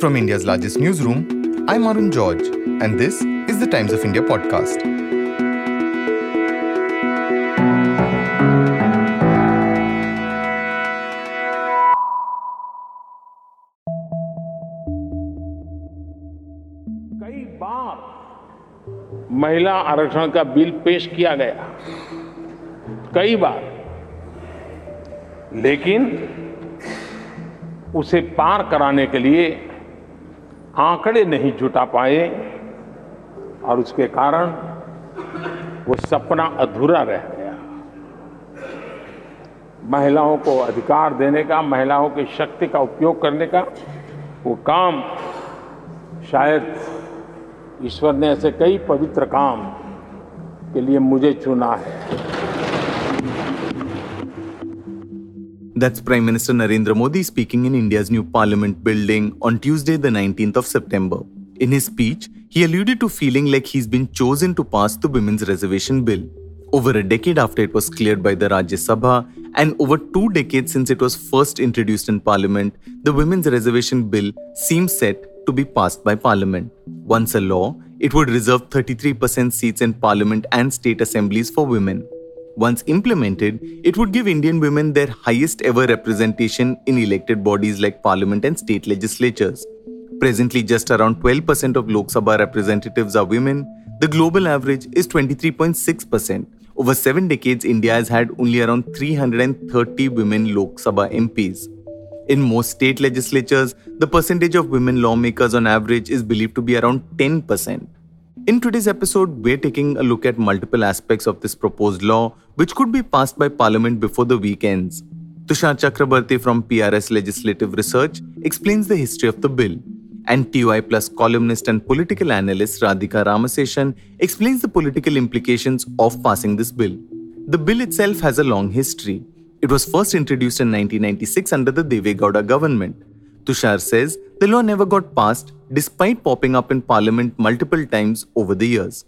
From India's largest newsroom, I'm Arun George, and this is the Times of India podcast. कई बार महिला आरक्षण का bill पेश किया गया, कई बार, लेकिन उसे पार कराने के लिए आंकड़े नहीं जुटा पाए और उसके कारण वो सपना अधूरा रह गया। महिलाओं को अधिकार देने का, महिलाओं की शक्ति का उपयोग करने का वो काम शायद ईश्वर ने ऐसे कई पवित्र काम के लिए मुझे चुना है। That's Prime Minister Narendra Modi speaking in India's new Parliament building on Tuesday, the 19th of September. In his speech, he alluded to feeling like he's been chosen to pass the Women's Reservation Bill. Over a decade after it was cleared by the Rajya Sabha, and over 2 decades since it was first introduced in Parliament, the Women's Reservation Bill seems set to be passed by Parliament. Once a law, it would reserve 33% seats in Parliament and state assemblies for women. Once implemented, it would give Indian women their highest ever representation in elected bodies like Parliament and state legislatures. Presently, just around 12% of Lok Sabha representatives are women. The global average is 23.6%. Over 7 decades, India has had only around 330 women Lok Sabha MPs. In most state legislatures, the percentage of women lawmakers on average is believed to be around 10%. In today's episode, we're taking a look at multiple aspects of this proposed law, which could be passed by Parliament before the week ends. Tushar Chakrabarty from PRS Legislative Research explains the history of the bill. And TY Plus columnist and political analyst Radhika Ramaseshan explains the political implications of passing this bill. The bill itself has a long history. It was first introduced in 1996 under the Deve Gowda government. Tushar says the law never got passed despite popping up in Parliament multiple times over the years.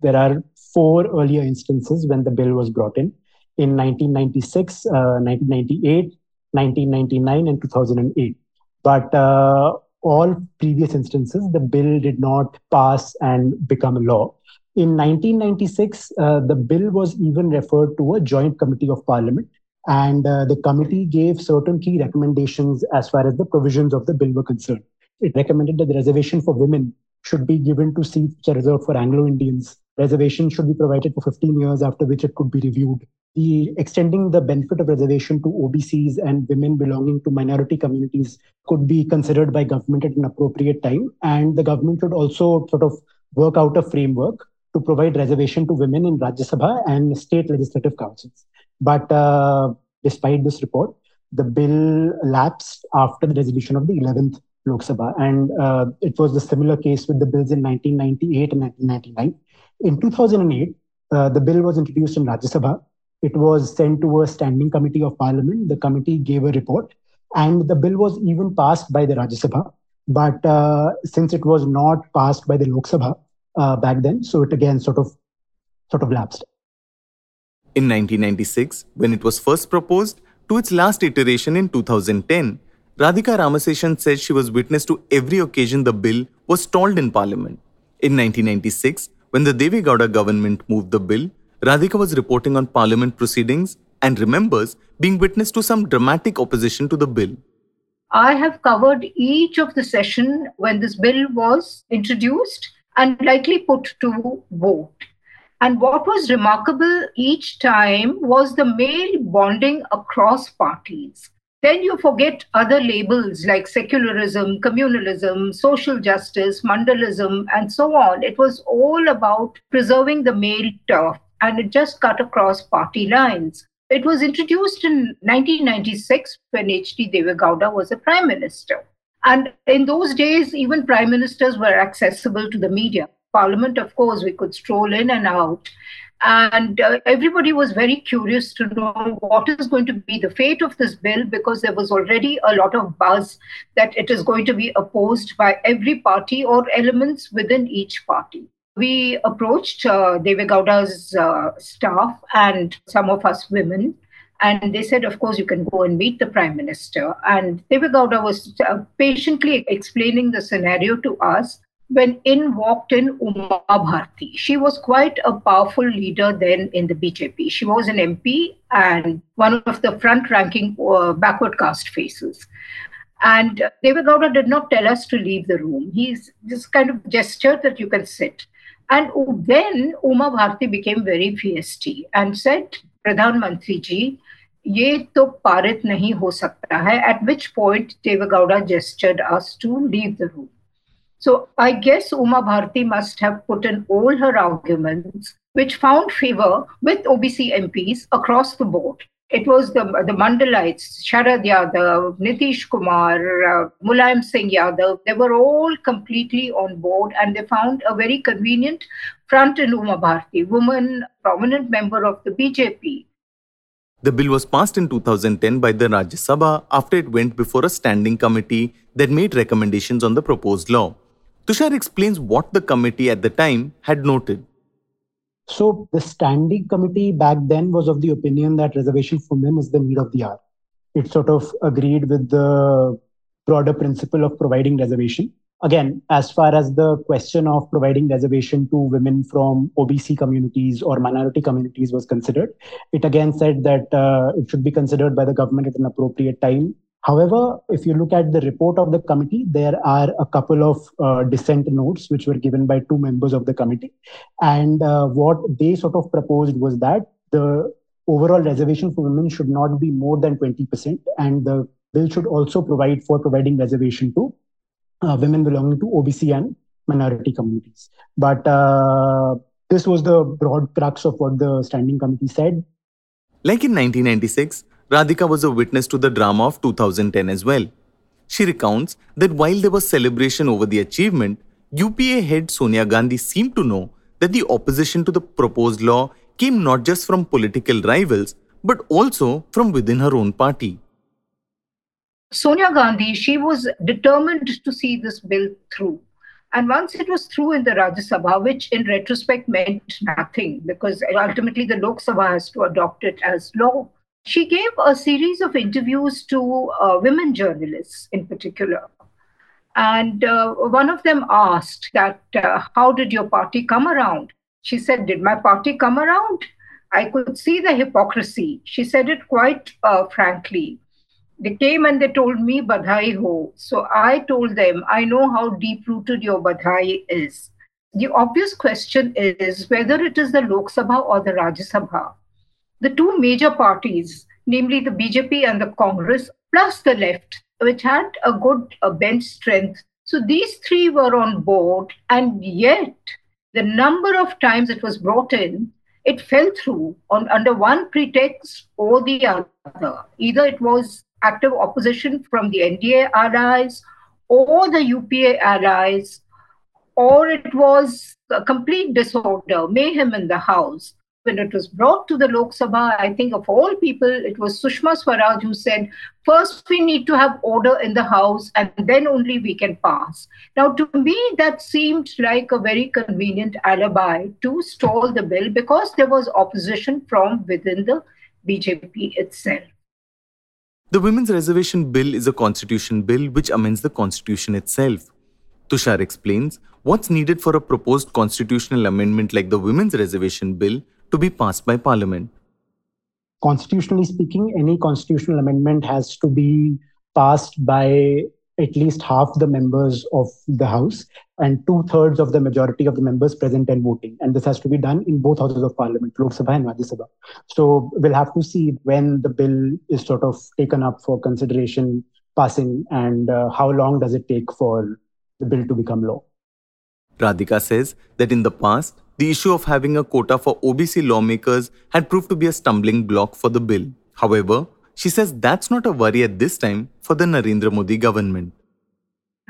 There are 4 earlier instances when the bill was brought in. In 1996, 1998, 1999 and 2008. But all previous instances, the bill did not pass and become a law. In 1996, the bill was even referred to a joint committee of Parliament. And the committee gave certain key recommendations as far as the provisions of the bill were concerned. It recommended that the reservation for women should be given to seats which are reserved for Anglo-Indians. Reservation should be provided for 15 years, after which it could be reviewed. Extending the benefit of reservation to OBCs and women belonging to minority communities could be considered by government at an appropriate time. And the government should also sort of work out a framework to provide reservation to women in Rajya Sabha and state legislative councils. But despite this report, the bill lapsed after the resolution of the 11th Lok Sabha. And it was a similar case with the bills in 1998 and 1999. In 2008, the bill was introduced in Rajya Sabha. It was sent to a standing committee of Parliament. The committee gave a report. And the bill was even passed by the Rajya Sabha. But since it was not passed by the Lok Sabha back then, so it again sort of lapsed. In 1996, when it was first proposed, to its last iteration in 2010, Radhika Ramaseshan says she was witness to every occasion the bill was stalled in Parliament. In 1996, when the Deve Gowda government moved the bill, Radhika was reporting on Parliament proceedings and remembers being witness to some dramatic opposition to the bill. I have covered each of the session when this bill was introduced and likely put to vote. And what was remarkable each time was the male bonding across parties. Then you forget other labels like secularism, communalism, social justice, mandalism, and so on. It was all about preserving the male turf, and it just cut across party lines. It was introduced in 1996 when H.D. Deve Gowda was the Prime Minister. And in those days, even Prime Ministers were accessible to the media. Parliament, of course, we could stroll in and out. And everybody was very curious to know what is going to be the fate of this bill, because there was already a lot of buzz that it is going to be opposed by every party or elements within each party. We approached Deve Gowda's staff and some of us women And they said, of course, you can go and meet the Prime Minister. And Deve Gowda was patiently explaining the scenario to us when in walked in Uma Bharti. She was quite a powerful leader then in the BJP. She was an MP and one of the front-ranking backward caste faces. And Deve Gowda did not tell us to leave the room. He just kind of gestured that you can sit. And then Uma Bharti became very feisty and said, "Pradhan Mantri ji, ye to parit nahi ho sakta hai," at which point Deve Gowda gestured us to leave the room. So I guess Uma Bharti must have put in all her arguments, which found favor with OBC MPs across the board. It was the Mandalites, Sharad Yadav, Nitish Kumar, Mulayam Singh Yadav. They were all completely on board, and they found a very convenient front in Uma Bharti, woman, prominent member of the BJP. The bill was passed in 2010 by the Rajya Sabha after it went before a standing committee that made recommendations on the proposed law. Tushar explains what the committee at the time had noted. So the standing committee back then was of the opinion that reservation for men is the need of the hour. It sort of agreed with the broader principle of providing reservation. Again, as far as the question of providing reservation to women from OBC communities or minority communities was considered, it again said that it should be considered by the government at an appropriate time. However, if you look at the report of the committee, there are a couple of dissent notes which were given by two members of the committee. And what they sort of proposed was that the overall reservation for women should not be more than 20%. And the bill should also provide for providing reservation to women belonging to OBC and minority communities. But this was the broad crux of what the standing committee said. Like in 1996, Radhika was a witness to the drama of 2010 as well. She recounts that while there was celebration over the achievement, UPA head Sonia Gandhi seemed to know that the opposition to the proposed law came not just from political rivals, but also from within her own party. Sonia Gandhi, she was determined to see this bill through. And once it was through in the Rajya Sabha, which in retrospect meant nothing, because ultimately the Lok Sabha has to adopt it as law. She gave a series of interviews to women journalists in particular. And one of them asked that, how did your party come around? She said, did my party come around? I could see the hypocrisy. She said it quite frankly. They came and they told me, badhai ho. So I told them, I know how deep-rooted your badhai is. The obvious question is whether it is the Lok Sabha or the Rajya Sabha. The two major parties, namely the BJP and the Congress, plus the left, which had a good bench strength. So these three were on board, and yet the number of times it was brought in, it fell through under one pretext or the other. Either it was active opposition from the NDA allies or the UPA allies, or it was a complete disorder, mayhem in the house. When it was brought to the Lok Sabha, I think of all people, it was Sushma Swaraj who said, first we need to have order in the house and then only we can pass. Now, to me, that seemed like a very convenient alibi to stall the bill because there was opposition from within the BJP itself. The Women's Reservation Bill is a constitution bill which amends the constitution itself. Tushar explains what's needed for a proposed constitutional amendment like the Women's Reservation Bill to be passed by Parliament. Constitutionally speaking, any constitutional amendment has to be passed by at least half the members of the House and 2/3 of the majority of the members present and voting. And this has to be done in both houses of Parliament, Lok Sabha and Rajya Sabha. So we'll have to see when the bill is sort of taken up for consideration, passing, and how long does it take for the bill to become law. Radhika says that in the past, the issue of having a quota for OBC lawmakers had proved to be a stumbling block for the bill. However, she says that's not a worry at this time for the Narendra Modi government.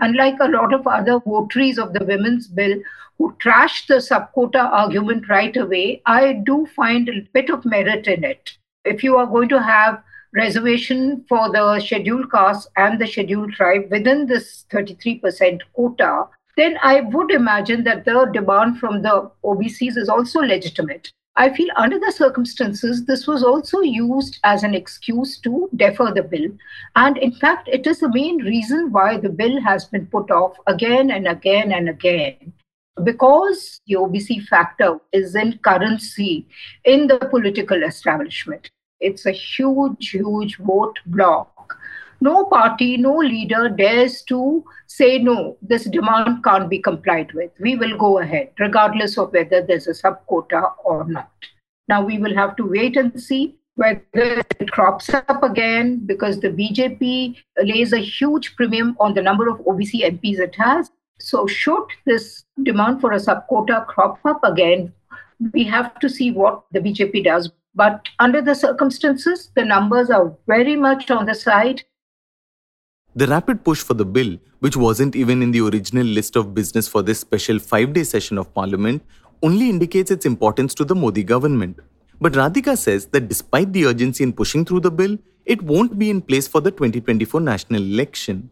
Unlike a lot of other votaries of the women's bill who trashed the sub-quota argument right away, I do find a bit of merit in it. If you are going to have reservation for the scheduled caste and the scheduled tribe within this 33% quota, then I would imagine that the demand from the OBCs is also legitimate. I feel under the circumstances, this was also used as an excuse to defer the bill. And in fact, it is the main reason why the bill has been put off again and again and again, because the OBC factor is in currency in the political establishment. It's a huge, huge vote block. No party, no leader dares to say, no, this demand can't be complied with. We will go ahead, regardless of whether there's a sub-quota or not. Now, we will have to wait and see whether it crops up again, because the BJP lays a huge premium on the number of OBC MPs it has. So should this demand for a sub-quota crop up again, we have to see what the BJP does. But under the circumstances, the numbers are very much on the side. The rapid push for the bill, which wasn't even in the original list of business for this special 5-day session of Parliament, only indicates its importance to the Modi government. But Radhika says that despite the urgency in pushing through the bill, it won't be in place for the 2024 national election.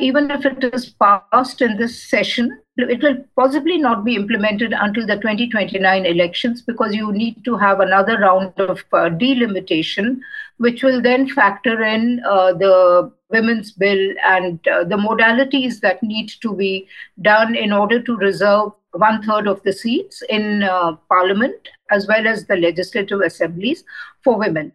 Even if it is passed in this session, it will possibly not be implemented until the 2029 elections, because you need to have another round of delimitation, which will then factor in the women's bill and the modalities that need to be done in order to reserve 1/3 of the seats in Parliament as well as the legislative assemblies for women.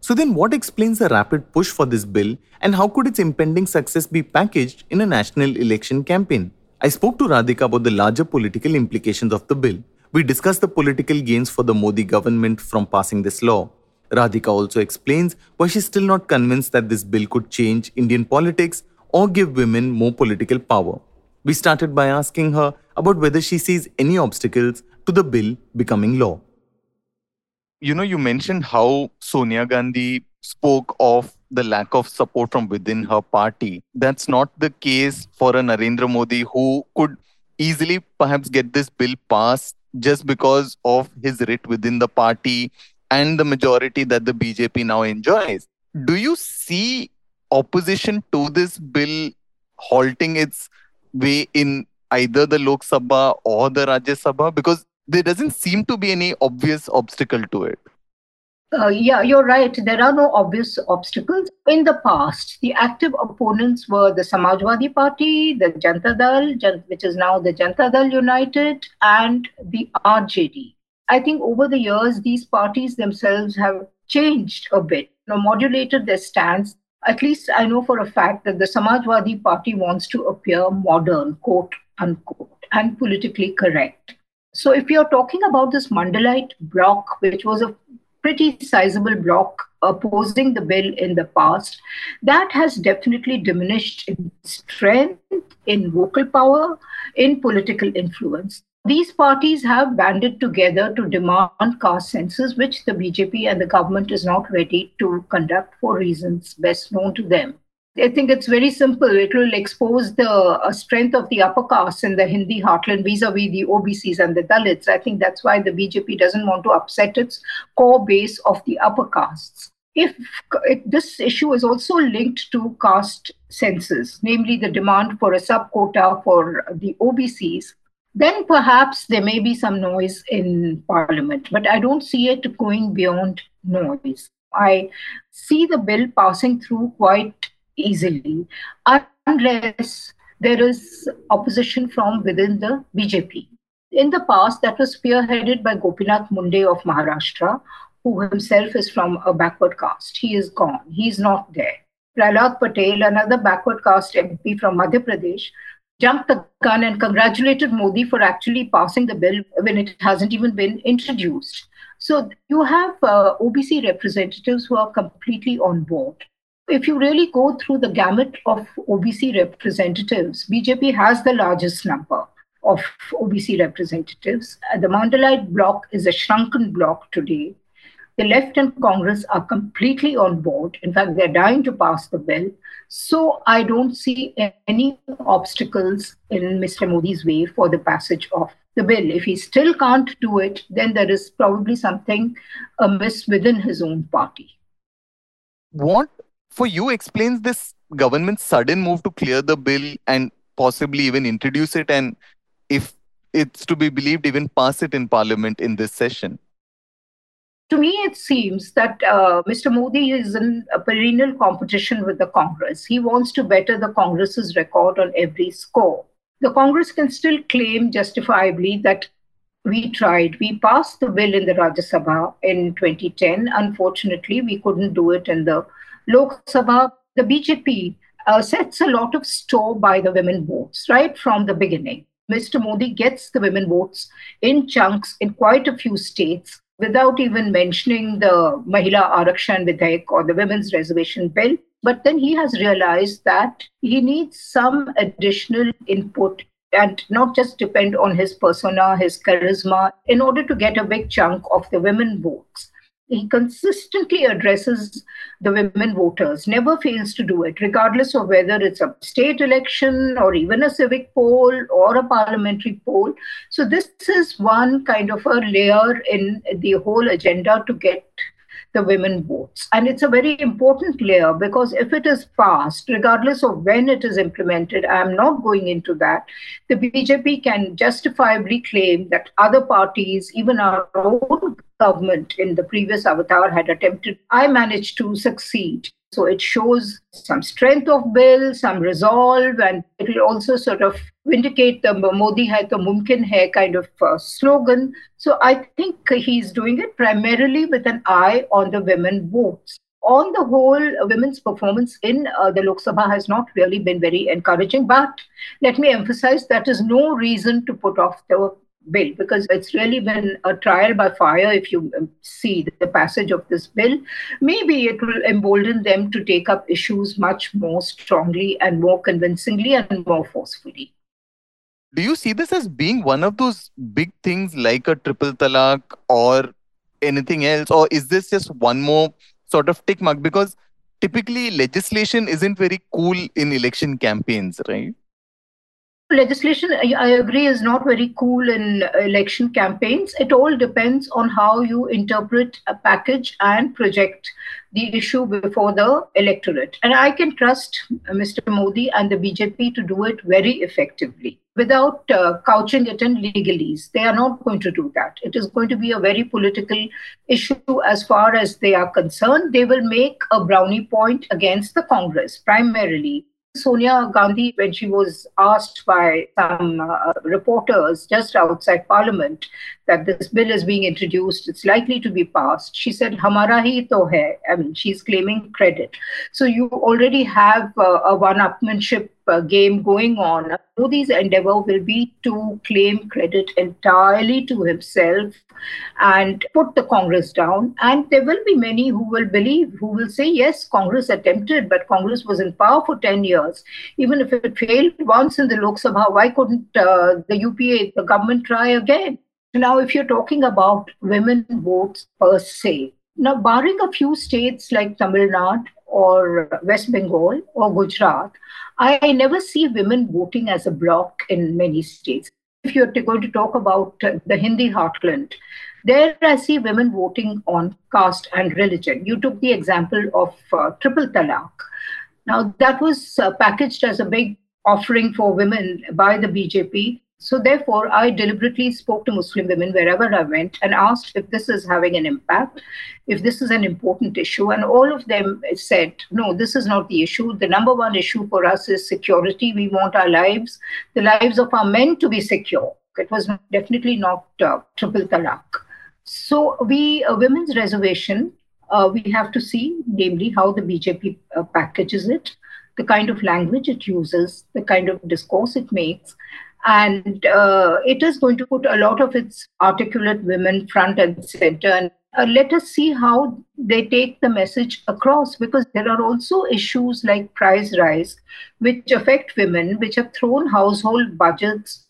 So then what explains the rapid push for this bill, and how could its impending success be packaged in a national election campaign? I spoke to Radhika about the larger political implications of the bill. We discussed the political gains for the Modi government from passing this law. Radhika also explains why she's still not convinced that this bill could change Indian politics or give women more political power. We started by asking her about whether she sees any obstacles to the bill becoming law. You know, you mentioned how Sonia Gandhi spoke of the lack of support from within her party. That's not the case for a Narendra Modi, who could easily perhaps get this bill passed just because of his writ within the party and the majority that the BJP now enjoys. Do you see opposition to this bill halting its way in either the Lok Sabha or the Rajya Sabha? Because there doesn't seem to be any obvious obstacle to it. Yeah, you're right. There are no obvious obstacles. In the past, the active opponents were the Samajwadi Party, the Janata Dal, which is now the Janata Dal United, and the RJD. I think over the years, these parties themselves have changed a bit, modulated their stance. At least I know for a fact that the Samajwadi Party wants to appear modern, quote unquote, and politically correct. So if you're talking about this Mandalite bloc, which was a pretty sizable bloc opposing the bill in the past, that has definitely diminished in strength, in vocal power, in political influence. These parties have banded together to demand caste census, which the BJP and the government is not ready to conduct for reasons best known to them. I think it's very simple. It will expose the strength of the upper caste in the Hindi heartland vis-a-vis the OBCs and the Dalits. I think that's why the BJP doesn't want to upset its core base of the upper castes. If this issue is also linked to caste census, namely the demand for a sub-quota for the OBCs, then perhaps there may be some noise in Parliament. But I don't see it going beyond noise. I see the bill passing through quite easily, unless there is opposition from within the BJP. In the past, that was spearheaded by Gopinath Munde of Maharashtra, who himself is from a backward caste. He is gone. He is not there. Pralhad Patel, another backward caste MP from Madhya Pradesh, jumped the gun and congratulated Modi for actually passing the bill when it hasn't even been introduced. So you have OBC representatives who are completely on board. If you really go through the gamut of OBC representatives, BJP has the largest number of OBC representatives. The Mandalite bloc is a shrunken bloc today. The left and Congress are completely on board. In fact, they're dying to pass the bill. So I don't see any obstacles in Mr. Modi's way for the passage of the bill. If he still can't do it, then there is probably something amiss within his own party. What for you explains this government's sudden move to clear the bill and possibly even introduce it, and if it's to be believed, even pass it in Parliament in this session? To me, it seems that Mr. Modi is in a perennial competition with the Congress. He wants to better the Congress's record on every score. The Congress can still claim justifiably that we tried. We passed the bill in the Rajya Sabha in 2010. Unfortunately, we couldn't do it in the Lok Sabha. The BJP sets a lot of store by the women votes right from the beginning. Mr. Modi gets the women votes in chunks in quite a few states without even mentioning the Mahila Arakshan Vidhayek or the Women's Reservation Bill. But then he has realized that he needs some additional input and not just depend on his persona, his charisma, in order to get a big chunk of the women votes. He consistently addresses the women voters, never fails to do it, regardless of whether it's a state election or even a civic poll or a parliamentary poll. So this is one kind of a layer in the whole agenda to get the women votes. And it's a very important layer because if it is passed, regardless of when it is implemented, I'm not going into that, the BJP can justifiably claim that other parties, even our own government in the previous avatar had attempted, I managed to succeed. So it shows some strength of will, some resolve, and it will also sort of vindicate the Modi hai to mumkin hai kind of slogan. So I think he's doing it primarily with an eye on the women votes. On the whole, women's performance in the Lok Sabha has not really been very encouraging. But let me emphasize that is no reason to put off the bill, because it's really been a trial by fire. If you see the passage of this bill, maybe it will embolden them to take up issues much more strongly and more convincingly and more forcefully. Do you see this as being one of those big things like a triple talaq or anything else? Or is this just one more sort of tick mark? Because typically legislation isn't very cool in election campaigns, right? Legislation, I agree, is not very cool in election campaigns. It all depends on how you interpret a package and project the issue before the electorate. And I can trust Mr. Modi and the BJP to do it very effectively without couching it in legalese. They are not going to do that. It is going to be a very political issue as far as they are concerned. They will make a brownie point against the Congress primarily. Sonia Gandhi, when she was asked by some reporters just outside Parliament that this bill is being introduced, it's likely to be passed, she said, "Hamara hi to hai." I mean, she's claiming credit. So you already have a one-upmanship game going on. Modi's endeavor will be to claim credit entirely to himself and put the Congress down. And there will be many who will believe, who will say, yes, Congress attempted, but Congress was in power for 10 years. Even if it failed once in the Lok Sabha, why couldn't the UPA, the government, try again? Now, if you're talking about women votes per se, now barring a few states like Tamil Nadu or West Bengal or Gujarat, I never see women voting as a bloc in many states. If you're going to talk about the Hindi heartland, there I see women voting on caste and religion. You took the example of triple talaq. Now, that was packaged as a big offering for women by the BJP. So therefore, I deliberately spoke to Muslim women wherever I went and asked if this is having an impact, if this is an important issue. And all of them said, no, this is not the issue. The number one issue for us is security. We want our lives, the lives of our men, to be secure. It was definitely not triple talaq. So women's reservation, we have to see, namely, how the BJP packages it, the kind of language it uses, the kind of discourse it makes. And it is going to put a lot of its articulate women front and center. And let us see how they take the message across, because there are also issues like price rise, which affect women, which have thrown household budgets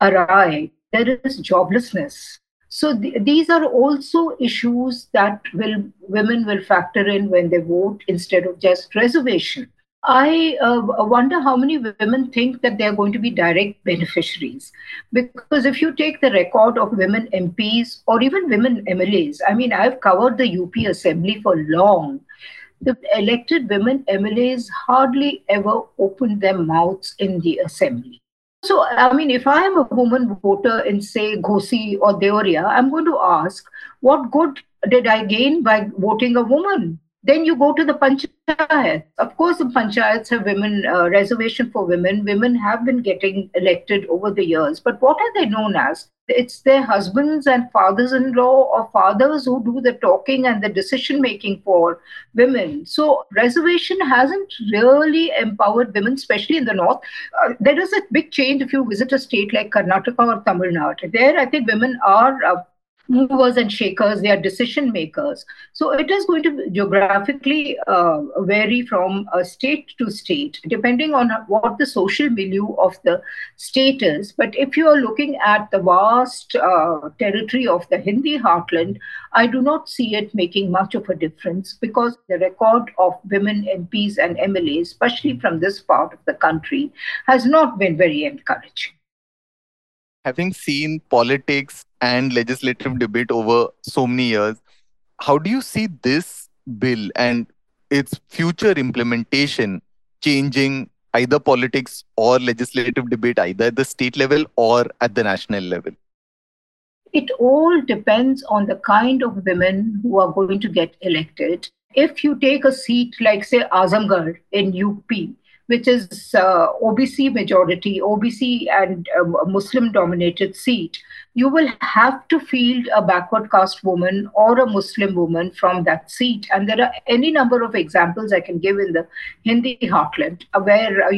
awry. There is joblessness. So these are also issues that women will factor in when they vote instead of just reservation. I wonder how many women think that they are going to be direct beneficiaries. Because if you take the record of women MPs or even women MLAs, I mean, I've covered the UP Assembly for long. The elected women MLAs hardly ever opened their mouths in the Assembly. So, I mean, if I am a woman voter in, say, Ghosi or Deoria, I'm going to ask, what good did I gain by voting a woman? Then you go to the panchayat. Of course, the panchayats have women, reservation for women. Women have been getting elected over the years. But what are they known as? It's their husbands and fathers-in-law or fathers who do the talking and the decision-making for women. So reservation hasn't really empowered women, especially in the north. There is a big change if you visit a state like Karnataka or Tamil Nadu. There, I think women are movers and shakers, they are decision makers. So it is going to geographically vary from state to state, depending on what the social milieu of the state is. But if you are looking at the vast territory of the Hindi heartland, I do not see it making much of a difference because the record of women MPs and MLAs, especially from this part of the country, has not been very encouraging. Having seen politics and legislative debate over so many years, how do you see this bill and its future implementation changing either politics or legislative debate, either at the state level or at the national level? It all depends on the kind of women who are going to get elected. If you take a seat like, say, Azamgarh in UP, which is OBC majority, OBC and Muslim-dominated seat, you will have to field a backward caste woman or a Muslim woman from that seat. And there are any number of examples I can give in the Hindi heartland where,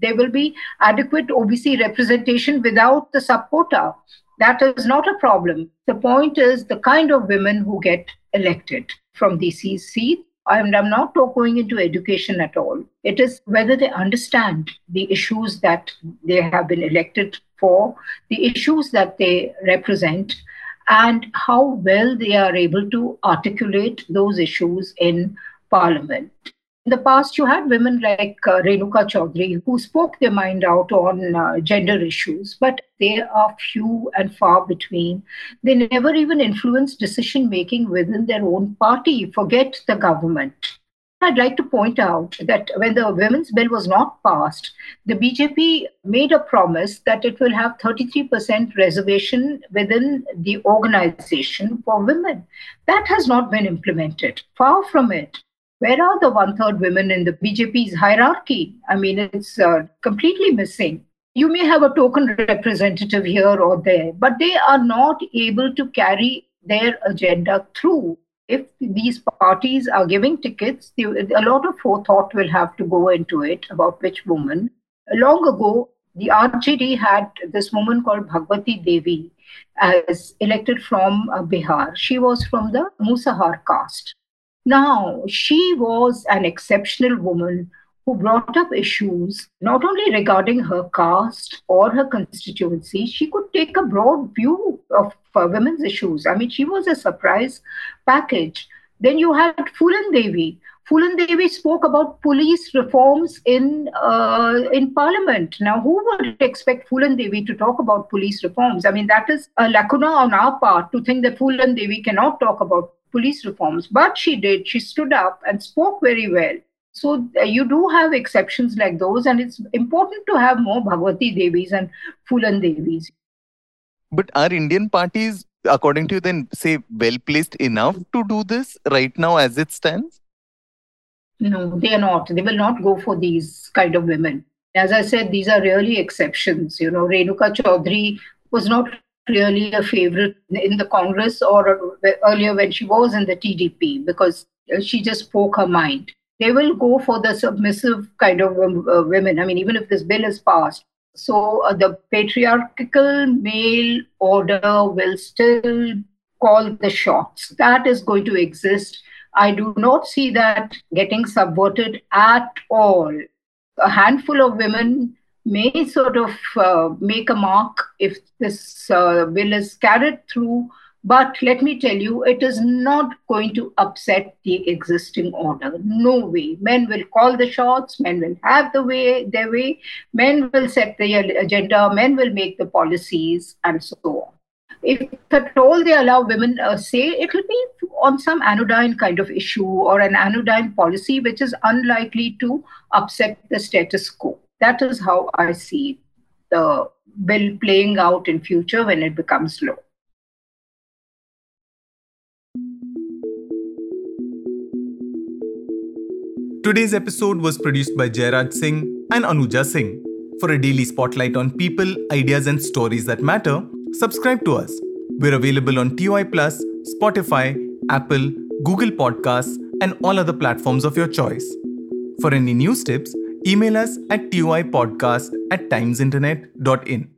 there will be adequate OBC representation without the sub-quota. That is not a problem. The point is the kind of women who get elected from these seats. And I'm not going into education at all. It is whether they understand the issues that they have been elected for, the issues that they represent, and how well they are able to articulate those issues in parliament. In the past, you had women like Renuka Chaudhary who spoke their mind out on gender issues, but they are few and far between. They never even influence decision-making within their own party, forget the government. I'd like to point out that when the women's bill was not passed, the BJP made a promise that it will have 33% reservation within the organization for women. That has not been implemented, far from it. Where are the one-third women in the BJP's hierarchy? I mean, it's completely missing. You may have a token representative here or there, but they are not able to carry their agenda through. If these parties are giving tickets, a lot of forethought will have to go into it about which woman. Long ago, the RJD had this woman called Bhagwati Devi as elected from Bihar. She was from the Musahar caste. Now, she was an exceptional woman who brought up issues not only regarding her caste or her constituency, she could take a broad view of women's issues. I mean, she was a surprise package. Then you had Fulan Devi. Fulan Devi spoke about police reforms in Parliament. Now, who would expect Fulan Devi to talk about police reforms? I mean, that is a lacuna on our part to think that Fulan Devi cannot talk about police reforms, but she did. She stood up and spoke very well. So you do have exceptions like those, and it's important to have more Bhagwati Devis and Fulan Devis. But are Indian parties, according to you, then say well-placed enough to do this right now as it stands? No, they are not. They will not go for these kind of women. As I said, these are really exceptions. You know, Renuka Chaudhary was not really a favorite in the Congress or earlier when she was in the TDP because she just spoke her mind. They will go for the submissive kind of women. I mean, even if this bill is passed. So the patriarchal male order will still call the shots. That is going to exist. I do not see that getting subverted at all. A handful of women may sort of make a mark if this bill is carried through. But let me tell you, it is not going to upset the existing order. No way. Men will call the shots. Men will have their way. Men will set the agenda. Men will make the policies and so on. If at all they allow women a say, it will be on some anodyne kind of issue or an anodyne policy, which is unlikely to upset the status quo. That is how I see it. the bill playing out in future when it becomes law. Today's episode was produced by Jairaj Singh and Anuja Singh. For a daily spotlight on people, ideas and stories that matter, subscribe to us. We're available on TOI+, Spotify, Apple, Google Podcasts and all other platforms of your choice. For any news tips, email us at toipodcast@timesinternet.in.